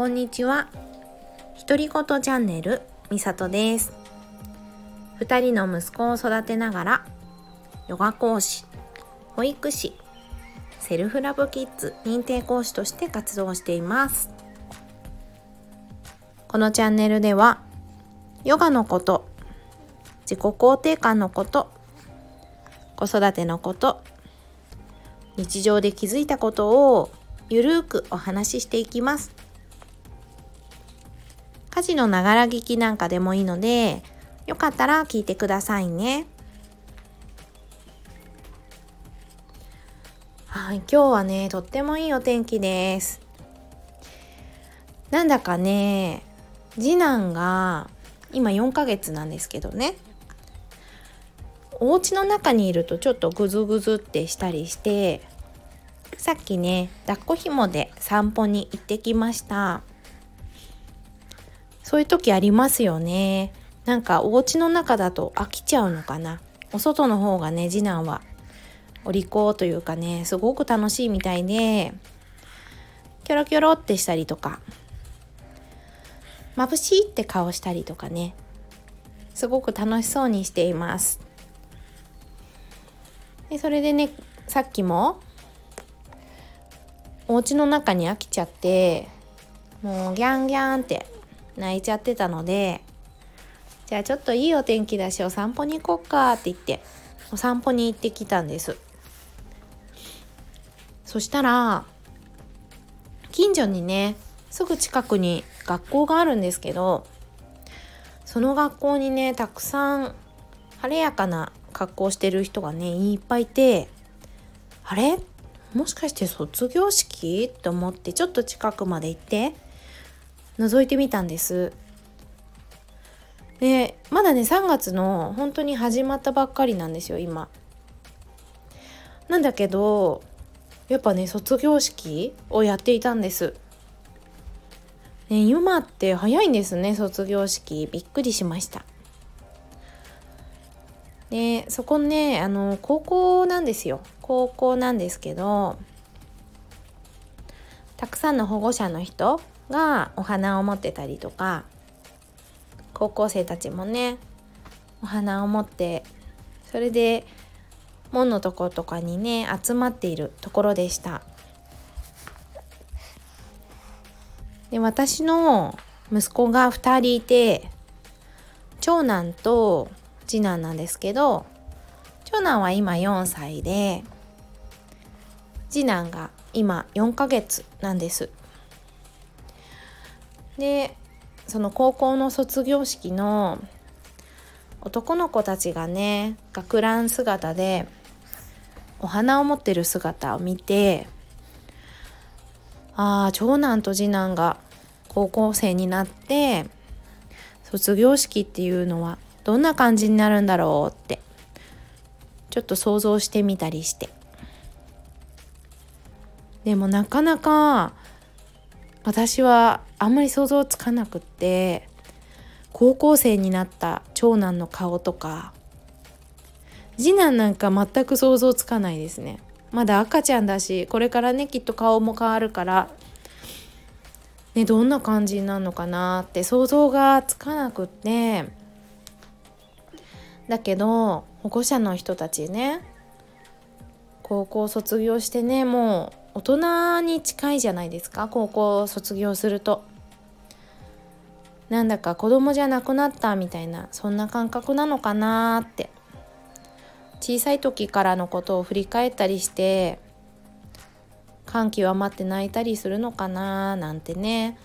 こんにちは。ひとりごとチャンネルみさとです。2人の息子を育てながらヨガ講師、保育士、セルフラブキッズ認定講師として活動しています。このチャンネルではヨガのこと、自己肯定感のこと、子育てのこと、日常で気づいたことをゆるーくお話ししていきます。家事のながら聞きなんかでもいいので、よかったら聞いてくださいね。はい、今日はね、とってもいいお天気です。なんだかね、次男が今4ヶ月なんですけどね、お家の中にいるとちょっとグズグズってしたりして、さっきね、抱っこ紐で散歩に行ってきました。そういう時ありますよね。なんかお家の中だと飽きちゃうのかな。お外の方がね、次男はお利口というかね、すごく楽しいみたいで、キョロキョロってしたりとか、眩しいって顔したりとかね、すごく楽しそうにしています。で、それでね、さっきもお家の中に飽きちゃって、もうギャンギャンって泣いちゃってたので、じゃあちょっといいお天気だしお散歩に行こうかって言ってお散歩に行ってきたんです。そしたら近所にね、すぐ近くに学校があるんですけど、その学校にね、たくさん晴れやかな格好してる人がね、いっぱいいて、あれ、もしかして卒業式と思って、ちょっと近くまで行って覗いてみたんです。で、まだね、3月の本当に始まったばっかりなんですよ、今。なんだけど、やっぱね、卒業式をやっていたんです。ね、今って早いんですね、卒業式。びっくりしました。で、そこね、高校なんですよ。高校なんですけど、たくさんの保護者の人がお花を持ってたりとか、高校生たちもね、お花を持って、それで門のとことかにね、集まっているところでした。で、私の息子が2人いて、長男と次男なんですけど、長男は今4歳で、次男が今4ヶ月なんです。で、その高校の卒業式の男の子たちがね、学ラン姿でお花を持ってる姿を見て、ああ、長男と次男が高校生になって卒業式っていうのはどんな感じになるんだろうって、ちょっと想像してみたりして、でもなかなか私はあんまり想像つかなくって、高校生になった長男の顔とか、次男なんか全く想像つかないですね。まだ赤ちゃんだし、これからね、きっと顔も変わるから、ね、どんな感じになるのかなって想像がつかなくって、だけど保護者の人たちね、高校卒業してね、もう大人に近いじゃないですか、高校を卒業すると。なんだか子供じゃなくなったみたいな、そんな感覚なのかなって、小さい時からのことを振り返ったりして、感極まって泣いたりするのかななんてね、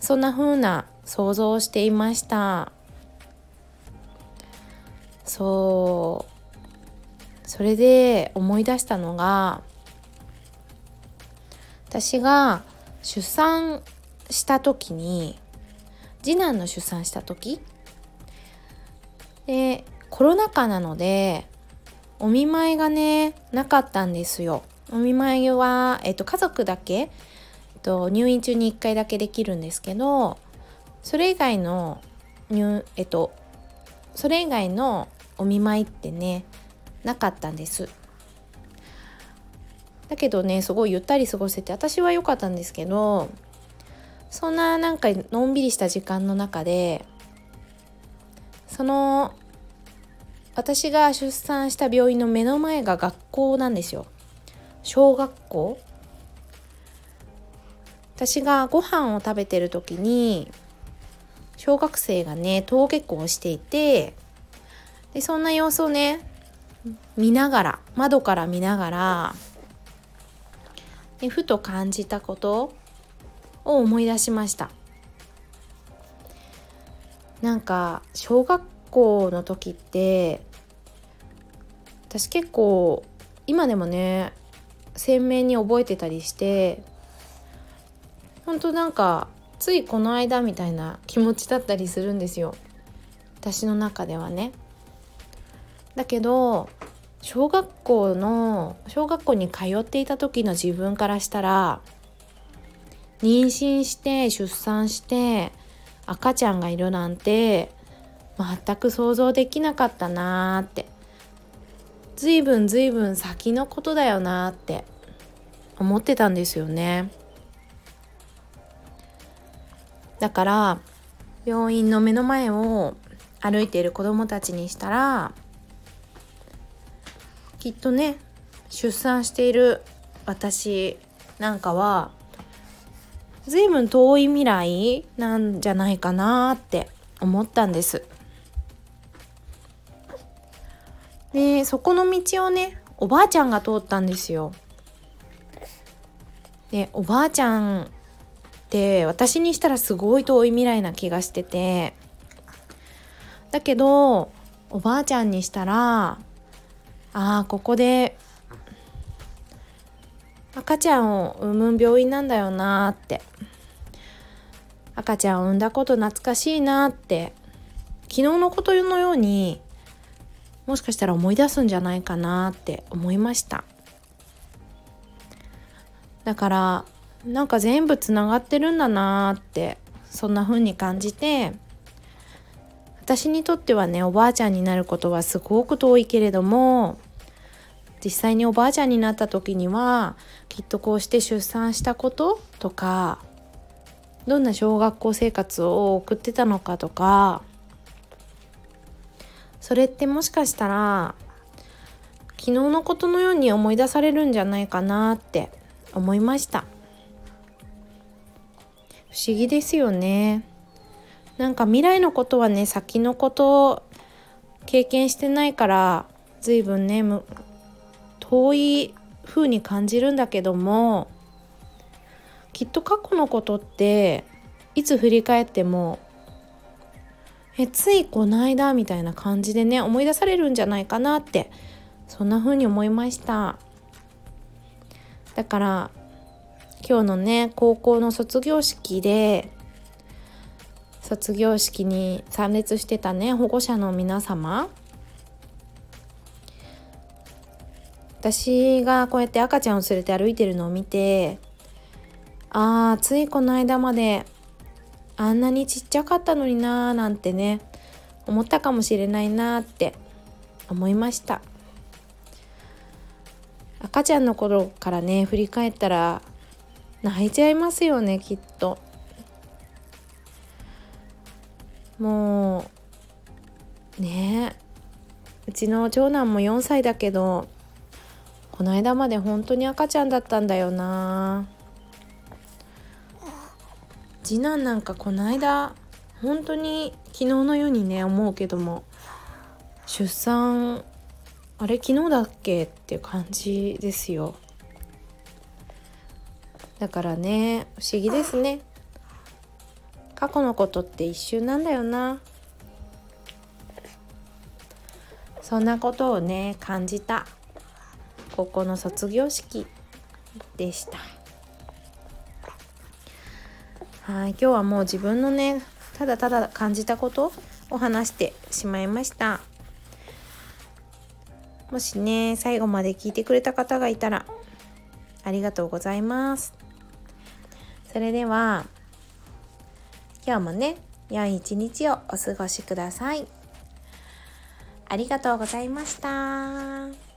そんな風な想像をしていました。そう、それで思い出したのが、私が出産した時に、次男の出産した時で、コロナ禍なのでお見舞いがね、なかったんですよ。お見舞いは、家族だけ、入院中に1回だけできるんですけど、それ以外のそれ以外のお見舞いってね、なかったんです。だけどね、すごいゆったり過ごせて、私は良かったんですけど、そんななんかのんびりした時間の中で、その私が出産した病院の目の前が学校なんですよ。小学校。私がご飯を食べてる時に小学生がね登下校をしていて、でそんな様子をね見ながら、窓から見ながら、でふと感じたことを思い出しました。なんか小学校の時って私結構今でもね鮮明に覚えてたりして、本当なんかついこの間みたいな気持ちだったりするんですよ、私の中ではね。だけど小学校に通っていた時の自分からしたら、妊娠して出産して赤ちゃんがいるなんて全く想像できなかったなーって、ずいぶん先のことだよなーって思ってたんですよね。だから病院の目の前を歩いている子どもたちにしたら、きっとね出産している私なんかはずいぶん遠い未来なんじゃないかなって思ったんです。でそこの道をねおばあちゃんが通ったんですよ。でおばあちゃんって私にしたらすごい遠い未来な気がしてて、だけどおばあちゃんにしたら、ここで赤ちゃんを産む病院なんだよなって、赤ちゃんを産んだこと懐かしいなって、昨日のことのようにもしかしたら思い出すんじゃないかなって思いました。だからなんか全部つながってるんだなって、そんな風に感じて、私にとってはねおばあちゃんになることはすごく遠いけれども、実際におばあちゃんになった時にはきっとこうして出産したこととか、どんな小学校生活を送ってたのかとか、それってもしかしたら昨日のことのように思い出されるんじゃないかなって思いました。不思議ですよね。なんか未来のことはね先のことを経験してないから、随分ね遠い風に感じるんだけども、きっと過去のことっていつ振り返ってもついこの間みたいな感じでね思い出されるんじゃないかなって、そんな風に思いました。だから今日のね高校の卒業式に参列してたね保護者の皆様、私がこうやって赤ちゃんを連れて歩いてるのを見て、ついこの間まであんなにちっちゃかったのになーなんてね思ったかもしれないなーって思いました。赤ちゃんの頃からね振り返ったら泣いちゃいますよね、きっと。もうねうちの長男も4歳だけど、この間まで本当に赤ちゃんだったんだよな。次男なんかこの間本当に昨日のようにね思うけども、出産あれ昨日だっけっていう感じですよ。だからね不思議ですね、過去のことって一瞬なんだよな。そんなことをね感じた高校の卒業式でした。はい、今日はもう自分のねただただ感じたことを話してしまいました。もしね最後まで聞いてくれた方がいたらありがとうございます。それでは今日もね良い一日をお過ごしください。ありがとうございました。